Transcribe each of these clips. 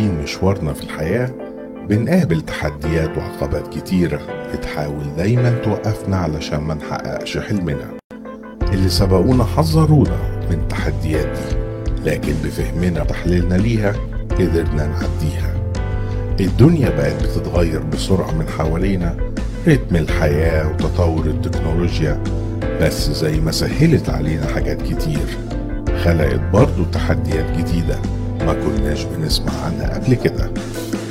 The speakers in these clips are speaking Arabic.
ماشيين مشوارنا في الحياة بنقابل تحديات وعقبات كتيرة بتحاول دايما توقفنا علشان ما نحققش حلمنا. اللي سبقونا حذرونا من التحديات دي، لكن بفهمنا وتحليلنا ليها قدرنا نعديها. الدنيا بقت بتتغير بسرعة من حوالينا، رتم الحياة وتطور التكنولوجيا، بس زي ما سهلت علينا حاجات كتير خلقت برضو تحديات جديدة ما كناش بنسمع عنها قبل كده،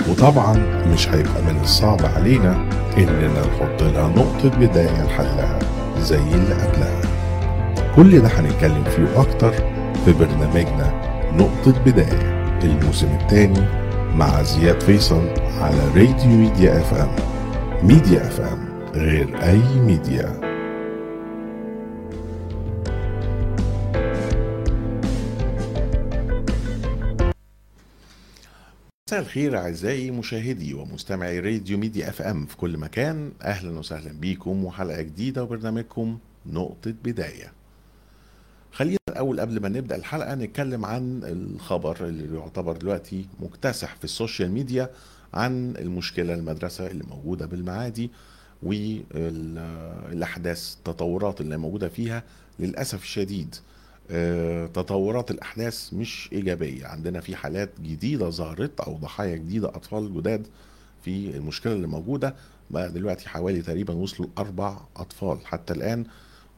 وطبعا مش هيبقى من الصعب علينا اننا نحط لها نقطة بداية لحلها زي اللي قبلها. كل ده هنتكلم فيه اكتر في برنامجنا نقطة بداية الموسم الثاني مع زياد فيصل على راديو ميديا اف ام. ميديا اف ام غير اي ميديا. مساء الخير اعزائي مشاهدي ومستمعي راديو ميديا اف ام في كل مكان، اهلا وسهلا بيكم وحلقه جديده وبرنامجكم نقطه بدايه. خلينا الاول قبل ما نبدا الحلقه نتكلم عن الخبر اللي يعتبر دلوقتي مكتسح في السوشيال ميديا عن المشكله المدرسه اللي موجوده بالمعادي والاحداث التطورات اللي موجوده فيها. للاسف الشديد تطورات الأحداث مش إيجابية، عندنا في حالات جديدة ظهرت أو ضحايا جديدة أطفال جداد في المشكلة اللي موجودة. بقى دلوقتي حوالي تقريبا وصلوا 4 أطفال حتى الآن،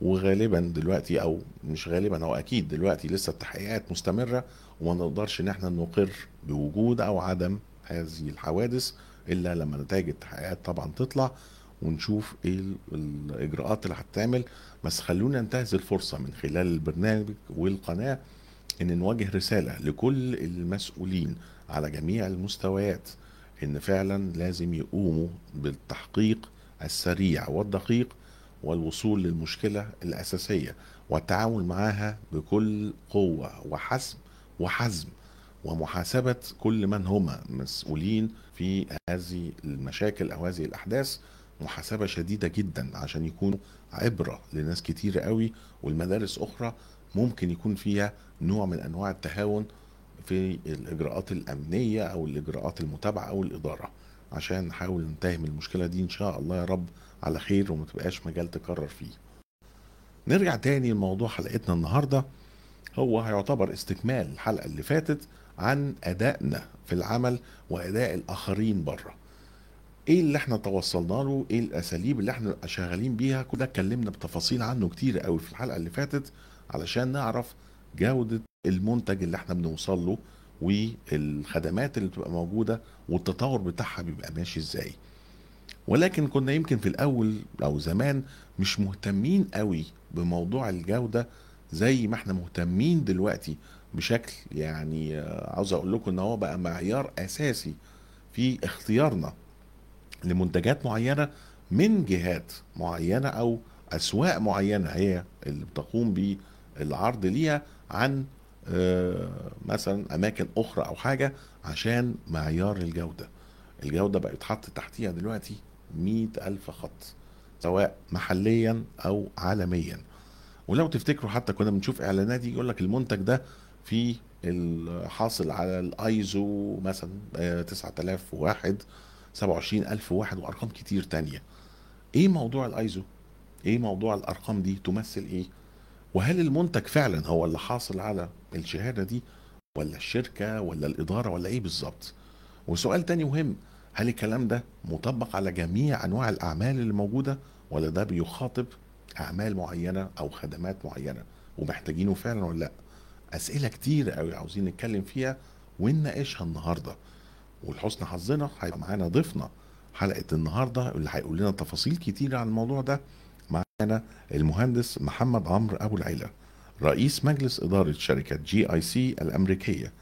وغالبا دلوقتي أو مش غالبا أو أكيد دلوقتي لسه التحقيقات مستمرة وما نقدرش إن احنا نقر بوجود أو عدم هذه الحوادث إلا لما نتائج التحقيقات طبعا تطلع ونشوف ايه الاجراءات اللي هتتعمل. بس خلونا ننتهز الفرصه من خلال البرنامج والقناه ان نوجه رساله لكل المسؤولين على جميع المستويات ان فعلا لازم يقوموا بالتحقيق السريع والدقيق والوصول للمشكله الاساسيه والتعامل معاها بكل قوه وحسم وحزم ومحاسبه كل من هم مسؤولين في هذه المشاكل او هذه الاحداث، محاسبة شديدة جدا عشان يكونوا عبرة لناس كتير قوي والمدارس اخرى ممكن يكون فيها نوع من انواع التهاون في الاجراءات الامنية او الاجراءات المتابعة او الادارة، عشان نحاول ننتهم المشكلة دي ان شاء الله يا رب على خير ومتبقاش مجال تكرر فيه. نرجع تاني لموضوع حلقتنا النهاردة، هو هيعتبر استكمال الحلقة اللي فاتت عن ادائنا في العمل واداء الاخرين بره. ايه اللي احنا توصلنا له، ايه الاساليب اللي احنا شغالين بيها، كل ده اتكلمنا بتفاصيل عنه كتير قوي في الحلقه اللي فاتت علشان نعرف جوده المنتج اللي احنا بنوصل له والخدمات اللي بتبقى موجوده والتطور بتاعها بيبقى ماشي ازاي. ولكن كنا يمكن في الاول او زمان مش مهتمين قوي بموضوع الجوده زي ما احنا مهتمين دلوقتي بشكل، يعني عاوز اقول لكم ان هو بقى معيار اساسي في اختيارنا لمنتجات معينة من جهات معينة او اسواق معينة هي اللي بتقوم بالعرض ليها عن مثلا اماكن اخرى او حاجة، عشان معيار الجودة. الجودة بقى يتحط تحتيها دلوقتي 100,000 خط سواء محليا او عالميا. ولو تفتكروا حتى كنا بنشوف اعلانات يقولك المنتج ده في الحاصل على الايزو مثلا 9001 27001 وارقام كتير تانية. ايه موضوع الايزو؟ ايه موضوع الارقام دي تمثل ايه؟ وهل المنتج فعلا هو اللي حاصل على الشهادة دي ولا الشركة ولا الادارة ولا ايه بالظبط؟ وسؤال تاني مهم، هل الكلام ده مطبق على جميع انواع الاعمال اللي موجودة ولا ده بيخاطب اعمال معينة او خدمات معينة ومحتاجينه فعلا ولا لا؟ اسئلة كتير قوي عاوزين نتكلم فيها ونناقشها النهاردة. والحسن حظنا هيبقى معانا ضيفنا حلقة النهاردة اللي هيقول لنا تفاصيل كتير عن الموضوع ده، معانا المهندس محمد عمرو أبو العيلة رئيس مجلس إدارة شركة جي اي سي الأمريكية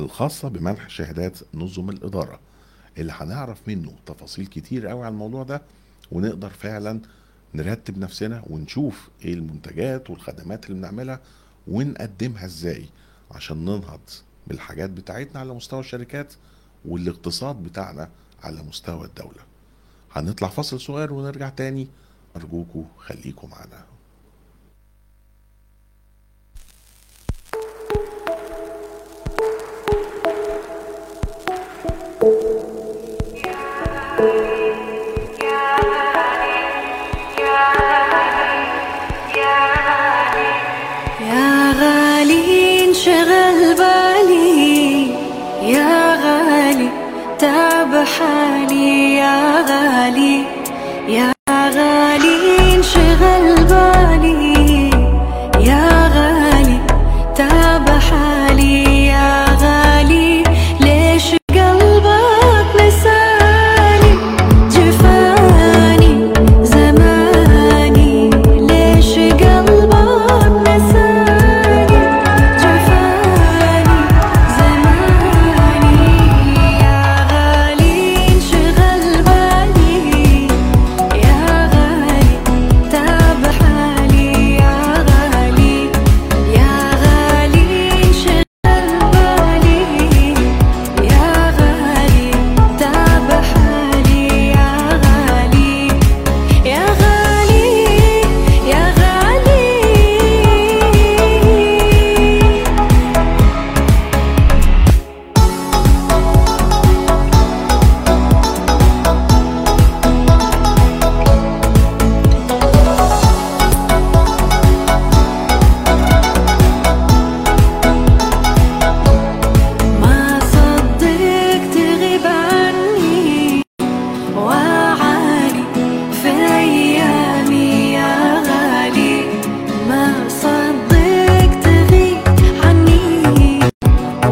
الخاصة بمنح شهادات نظم الإدارة، اللي هنعرف منه تفاصيل كتير قوي عن الموضوع ده ونقدر فعلا نرتب نفسنا ونشوف ايه المنتجات والخدمات اللي بنعملها ونقدمها ازاي عشان ننهض بالحاجات بتاعتنا على مستوى الشركات والاقتصاد بتاعنا على مستوى الدولة. هنطلع فاصل صغير ونرجع تاني، أرجوكوا خليكوا معنا. بحالي يا غالي يا غالي، انشغل بالي يا غالي، تاب حالي يا غالي، ليش قلبك نساني، جفاني زماني، ليش قلبك نساني، جفاني زماني يا غالي، انشغل بالي يا غالي، تاب حالي يا غالي يا غالي، انشغل بالي يا غالي، تاب حالي يا غالي يا غالي يا غالي. ما صدقت تغيب عني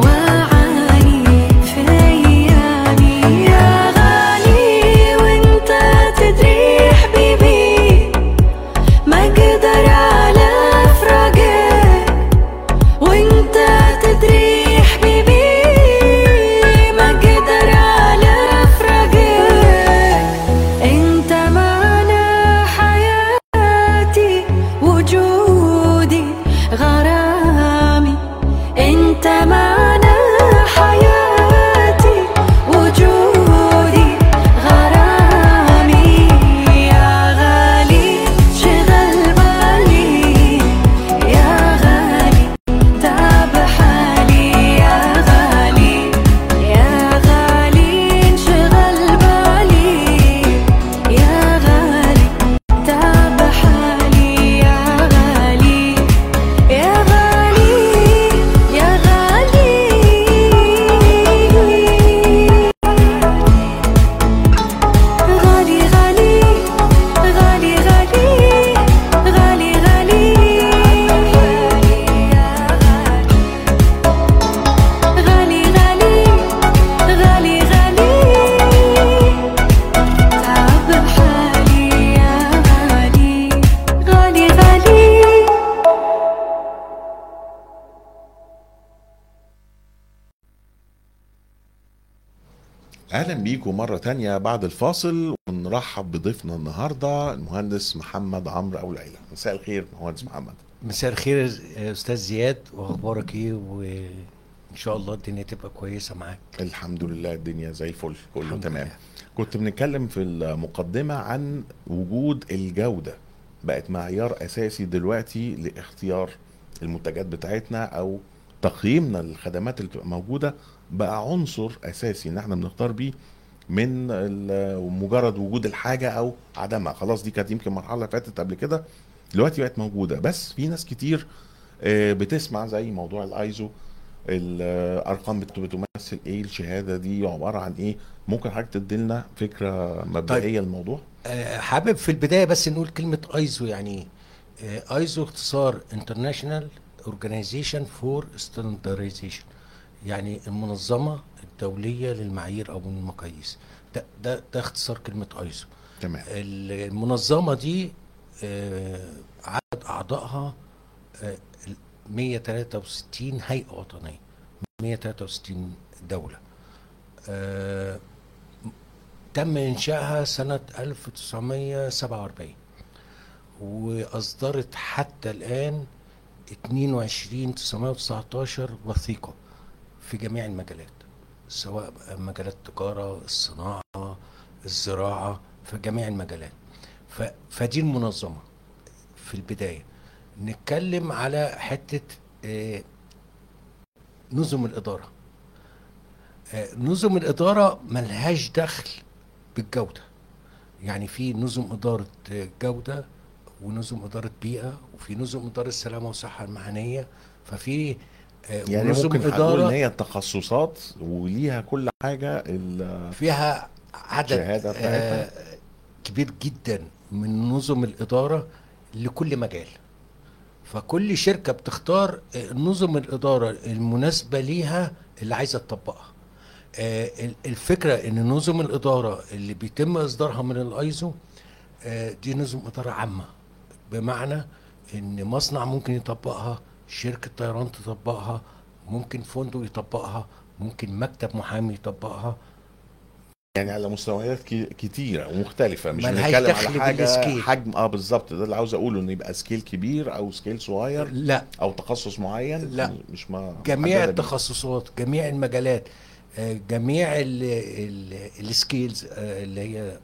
وعالي في أيامي يا غالي، ما صدقت تغيب عني وعالي في أيامي يا غالي، وانت تدري حبيبي ما اقدر على فراقك، وانت تدري حبيبي ما اقدر على فراقك، انت معنى حياتي وجودي غرامي، انت معنى حياتي وجودي غرامي يا غالي، شغل بالي يا غالي، تاب حالي يا غالي يا غالي، انشغل بالي يا غالي، تاب حالي يا غالي يا غالي يا غالي غالي غالي غالي غالي غالي غالي غالي غالي غالي، تعب حالي يا غالي غالي غالي. اهلا بيكم مره تانية بعد الفاصل، ونرحب بضيفنا النهارده المهندس محمد عمرو أبو العيلة. مساء الخير مهندس محمد. مساء الخير يا استاذ زياد، واخبارك ايه؟ وان شاء الله الدنيا تبقى كويسه معاك. الحمد لله الدنيا زي الفل، كله الحمد تمام. لله. كنت بنتكلم في المقدمه عن وجود الجوده، بقت معيار اساسي دلوقتي لاختيار المنتجات بتاعتنا او تقييمنا للخدمات اللي بتبقى موجوده، بقى عنصر اساسي ان احنا بنختار بيه من مجرد وجود الحاجه او عدمها. خلاص دي كانت يمكن مرحله فاتت قبل كده، دلوقتي بقت موجوده. بس في ناس كتير بتسمع زي موضوع الايزو، الارقام بتمثل ايه، الشهاده دي عباره عن ايه، ممكن حضرتك تديلنا فكره مبدئيه الموضوع؟ حابب في البدايه بس نقول كلمه ايزو يعني ايه. ايزو اختصار انترناشونال اورجانيزيشن فور ستاندردايزيشن، يعني المنظمه الدوليه للمعايير او المقاييس. ده اختصار كلمه ايزو. تمام. المنظمه دي عدد اعضائها 163 هيئه وطنيه، 163 دوله. تم انشائها سنه 1947، واصدرت حتى الان 22,919 وثيقه في جميع المجالات، سواء مجالات التجاره، الصناعه، الزراعه، في جميع المجالات. فدي المنظمه في البدايه. نتكلم على حته نظم الاداره. نظم الاداره ملهاش دخل بالجوده، يعني في نظم اداره جوده، ونظم اداره بيئه، وفي نظم اداره السلامه والصحه المهنيه. ففي يعني ممكن هتقول ان إدارة هي التخصصات وليها كل حاجه فيها عدد الشهاده بتاعتها. كبير جدا من نظم الإدارة لكل مجال، فكل شركة بتختار نظم الإدارة المناسبة ليها اللي عايزة تطبقها. الفكرة ان نظم الإدارة اللي بيتم إصدارها من الأيزو دي نظم إدارة عامة، بمعنى ان مصنع ممكن يطبقها، شركة طيران تطبقها، ممكن فندق يطبقها، ممكن مكتب محامي يطبقها، يعني على مستويات كتيرة ومختلفة. مش بنتكلم على حاجة حجم بالظبط، ده اللي عاوز اقوله، ان يبقى سكيل كبير او سكيل صغير، لا او تخصص معين، لا مش جميع التخصصات، جميع المجالات، جميع السكيلز اللي هي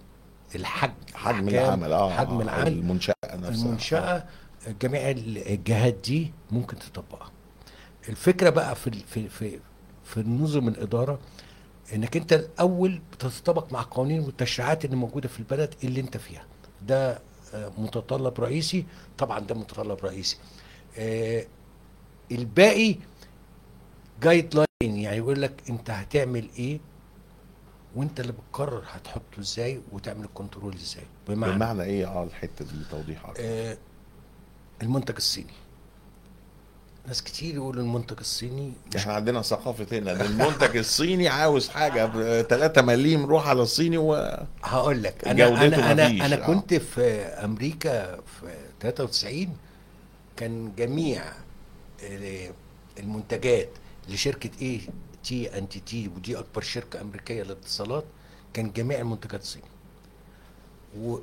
حجم العمل، حجم العمل، المنشأة نفسها، المنشأة، جميع الجهات دي ممكن تطبقها. الفكرة بقى في في في في النظم الإدارة انك انت الاول بتتطابق مع القوانين والتشريعات اللي موجوده في البلد اللي انت فيها، ده متطلب رئيسي طبعا، ده متطلب رئيسي. الباقي جايد لاين، يعني يقول لك انت هتعمل ايه وانت اللي بتقرر هتحطه ازاي وتعمل الكنترول ازاي. بمعنى ايه الحته دي توضيح اكتر؟ المنتج الصيني، ناس كتير يقولوا المنتج الصيني، احنا عندنا ثقافة هنا المنتج الصيني عاوز حاجة 3 مليم، روح على الصيني. هقول لك انا كنت في امريكا في 93، كان جميع المنتجات لشركة AT&T، ودي اكبر شركة امريكية للاتصالات، كان جميع المنتجات صيني،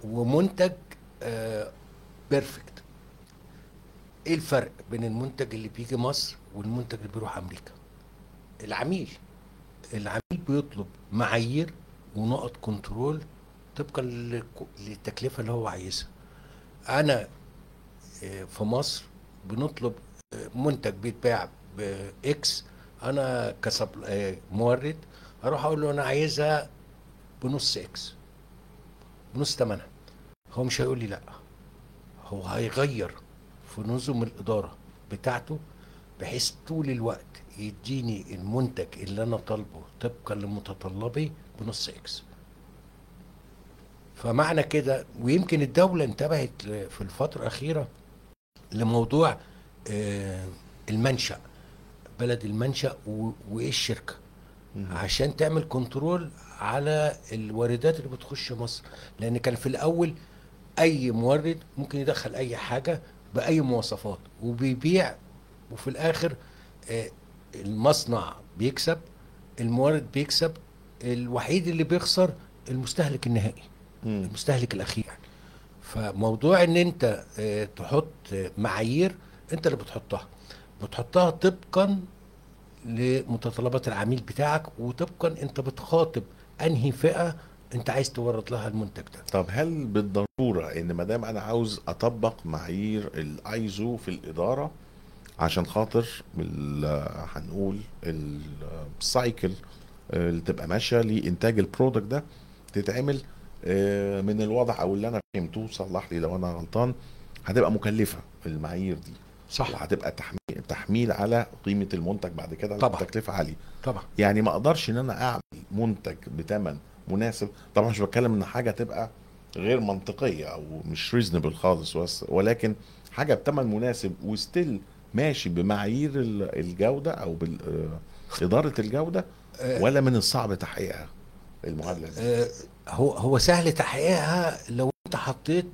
ومنتج بيرفكت. ايه الفرق بين المنتج اللي بيجي مصر والمنتج اللي بيروح امريكا؟ العميل بيطلب معايير ونقط كنترول طبقا للتكلفة اللي هو عايزها. انا في مصر بنطلب منتج بيتباع باكس، انا كمورد اروح اقول له انا عايزها بنص اكس، بنص ثمنها، هو مش هيقول لي لا، هو هيغير في نظم الإدارة بتاعته بحيث طول الوقت يديني المنتج اللي أنا طالبه طبقا لمتطلبي بنص إكس. فمعنى كده، ويمكن الدولة انتبهت في الفترة الأخيرة لموضوع المنشأ، بلد المنشأ وإيه الشركة، عشان تعمل كنترول على الواردات اللي بتخش مصر، لأن كان في الأول أي مورد ممكن يدخل أي حاجة بأي مواصفات وبيبيع، وفي الآخر المصنع بيكسب، المورد بيكسب، الوحيد اللي بيخسر المستهلك النهائي، المستهلك الأخير. فموضوع ان انت تحط معايير انت اللي بتحطها طبقا لمتطلبات العميل بتاعك، وطبقا انت بتخاطب انهي فئة انت عايز تورد لها المنتج ده. طب هل بالضرورة ان مدام انا عاوز اطبق معايير الايزو في الادارة عشان خاطر هنقول السايكل اللي تبقى ماشية لانتاج البرودكت ده تتعمل، من الواضح او اللي انا فهمته، صلح لي لو انا غلطان، هتبقى مكلفة المعايير دي، صح؟ وهتبقى تحميل على قيمة المنتج بعد كده تكلفة عالية طبعا. يعني ما اقدرش ان انا اعمل منتج بتمن مناسب، طبعا مش بتكلم ان حاجه تبقى غير منطقيه او مش ريزنبل خالص، ولكن حاجه بتمن مناسب وستيل ماشي بمعايير الجوده او اداره الجوده، ولا من الصعب تحقيقها المعادله دي؟ هو سهل تحقيقها لو انت حطيت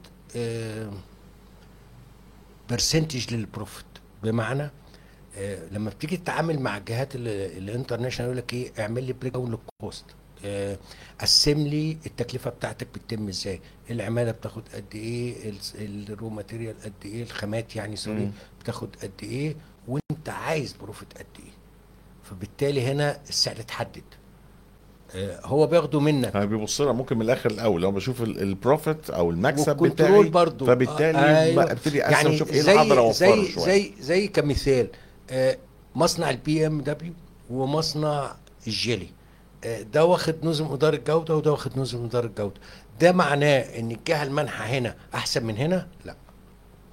برسنتج للبروفيت، بمعنى لما بتيجي تتعامل مع الجهات الانترناشونال يقول لك ايه، اعمل لي بريك داون للكوست، قسم لي التكلفه بتاعتك بتتم ازاي، العماله بتاخد قد ايه، الرو ماتيريال قد ايه، الخامات يعني سوري بتاخد قد ايه، وانت عايز بروفيت قد ايه. فبالتالي هنا السعر اتحدد، هو بياخده منك، بيبص لها ممكن من الاخر الاول، لو بشوف البروفيت او المكسب بتاعي برضو. فبالتالي ابتدي اقسم، اشوف ايه القدر اوفره شويه. زي كمثال مصنع البي ام دبليو ومصنع الجيلي، ده واخد نظم إدارة الجودة وده واخد نظم إدارة الجودة، ده معناه ان الجهة المنحة هنا احسن من هنا؟ لا،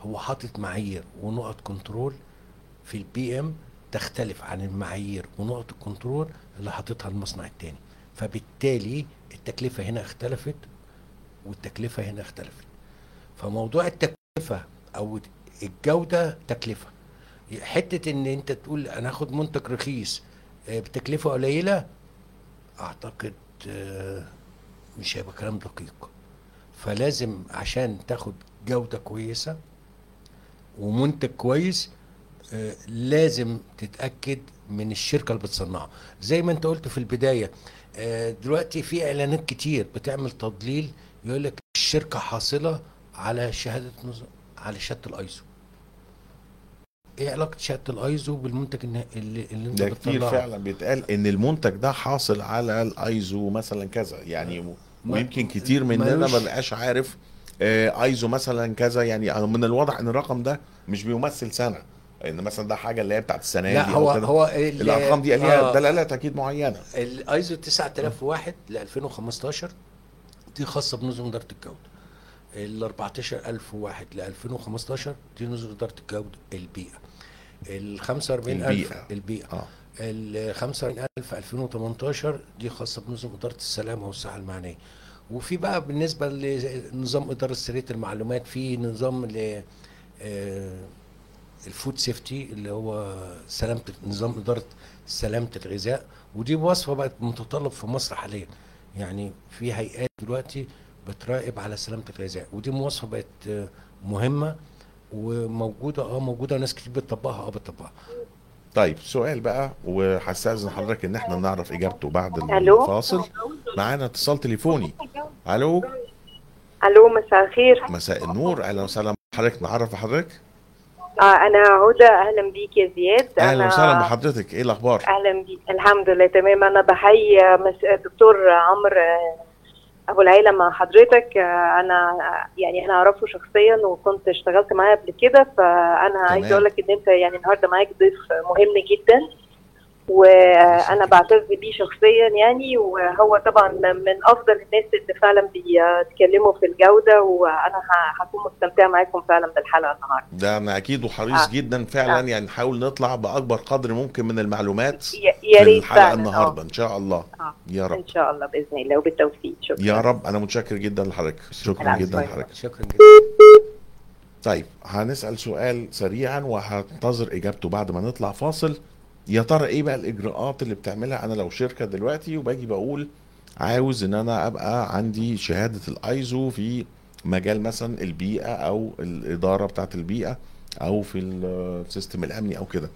هو حاطط معايير ونقط كنترول في البي ام تختلف عن المعايير ونقط الكنترول اللي حاططها المصنع التاني، فبالتالي التكلفة هنا اختلفت والتكلفة هنا اختلفت. فموضوع التكلفة او الجودة تكلفة، حتة ان انت تقول انا هاخد منتج رخيص بتكلفة قليلة، اعتقد مش هيبقى كلام دقيق. فلازم عشان تاخد جودة كويسة ومنتج كويس لازم تتأكد من الشركة اللي بتصنعه. زي ما انت قلت في البداية، دلوقتي في اعلانات كتير بتعمل تضليل، يقولك الشركة حاصلة على شهادة الايزو. ايه علاقة شهادة الايزو بالمنتج اللي انت بتطلعه؟ كتير فعلا بيتقال ان المنتج ده حاصل على الايزو مثلا كذا، يعني ويمكن كتير مننا ما بقاش عارف ايزو مثلا كذا. يعني من الواضح ان الرقم ده مش بيمثل سنة، ان مثلا ده حاجه اللي هي بتاعت السنه دي. لا هو الارقام دي ليها دلالات اكيد معينه. الايزو 9001 ل 2015 دي خاصه بنظم اداره الجوده، ال 14001 ل 2015 دي نظم اداره الجوده البيئه، ال 45000 البيئه، ال 45000 2018 دي خاصه بنظم اداره السلامه والصحه المعنيه. وفي بقى بالنسبه لنظام اداره سريه المعلومات، في نظام ل الفود سيفتي اللي هو سلامة نظام إدارة سلامة الغذاء، ودي وصفة بقت متطلب في مصر حاليا. يعني في هيئات دلوقتي بتراقب على سلامة الغذاء، ودي مواصفة بقت مهمة وموجودة موجودة وناس كتير بتطبقها بتطبقها. طيب سؤال بقى، وهستأذن حضرتك ان احنا نعرف اجابته بعد الفاصل. معانا اتصال تليفوني. الو مساء الخير. مساء النور، اهلا وسهلا بحضرتك. نعرف حضرتك. انا هدى، اهلا بيك يا زياد. اهلا وسهلا بحضرتك، ايه الاخبار؟ اهلا بيك، الحمد لله تمام. انا بحيي دكتور عمرو ابو العيلة مع حضرتك. انا يعني انا اعرفه شخصيا وكنت اشتغلت معاه قبل كده، فانا عايزه اقول لك ان انت يعني النهارده معاك ضيف مهم جدا وانا بعتز بيه شخصيا يعني، وهو طبعا من افضل الناس اللي فعلا بيتكلموا في الجوده، وانا هكون مستمتعه معاكم فعلا بالحلقه النهارده. ده انا اكيد وحريص جدا فعلا يعني نحاول نطلع باكبر قدر ممكن من المعلومات في الحلقه النهارده ان شاء الله. يا رب ان شاء الله باذن الله وبالتوفيق. شكرا يا رب. انا متشكر جدا لحضرتك. شكرا جدا لحضرتك. شكرا جدا. طيب هنسال سؤال سريعا وهنتظر اجابته بعد ما نطلع فاصل. يا ترى ايه بقى الاجراءات اللي بتعملها انا لو شركه دلوقتي وباجي بقول عاوز ان انا ابقى عندي شهاده الايزو في مجال مثلا البيئه او الاداره بتاعه البيئه او في السيستم الامني او كده،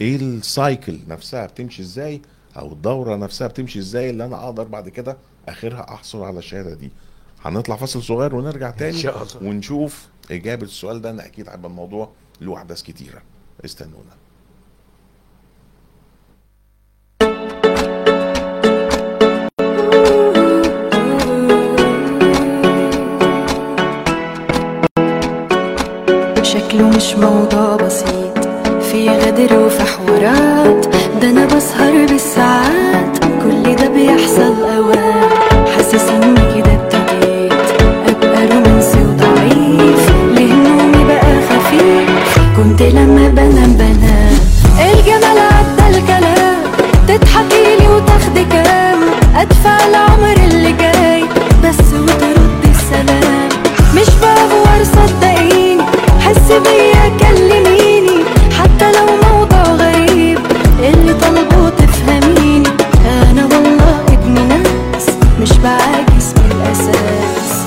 ايه السايكل نفسها بتمشي ازاي او الدوره نفسها بتمشي ازاي اللي انا اقدر بعد كده اخرها احصل على الشهاده دي؟ هنطلع فاصل صغير ونرجع تاني ونشوف اجابه السؤال ده. انا اكيد هيبقى الموضوع له احداث كتيره، استنونا. شكله مش موضوع بسيط، في غدر وفي حوارات، ده انا بسهر بالساعات، كل ده بيحصل اوقات. حاسس اني كده ابتديت ابقى رومانسي وضعيف، ليه نومي بقى خفيف، كنت لما بنام الجمال عدى الكلام، تضحكيلي وتاخدي كام، ادفع العمر اللي جاي بس وتردي السلام. مش بغور صدقيني، حس بيا كلميني، حتى لو موضوع غريب اللي طلبه تفهميني. انا والله ابن ناس مش بعاكس بالاساس.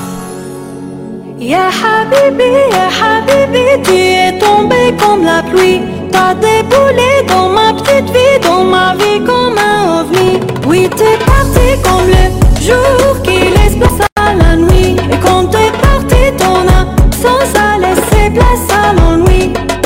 يا حبيبي يا حبيبتي tombé comme la pluie, t'as déboulé dans ma petite vie, dans ma vie comme un ovni. Oui t'es parti comme le jour qui laisse place à la nuit, et quand t'es parti t'en as sans à laisser place à l'ennui.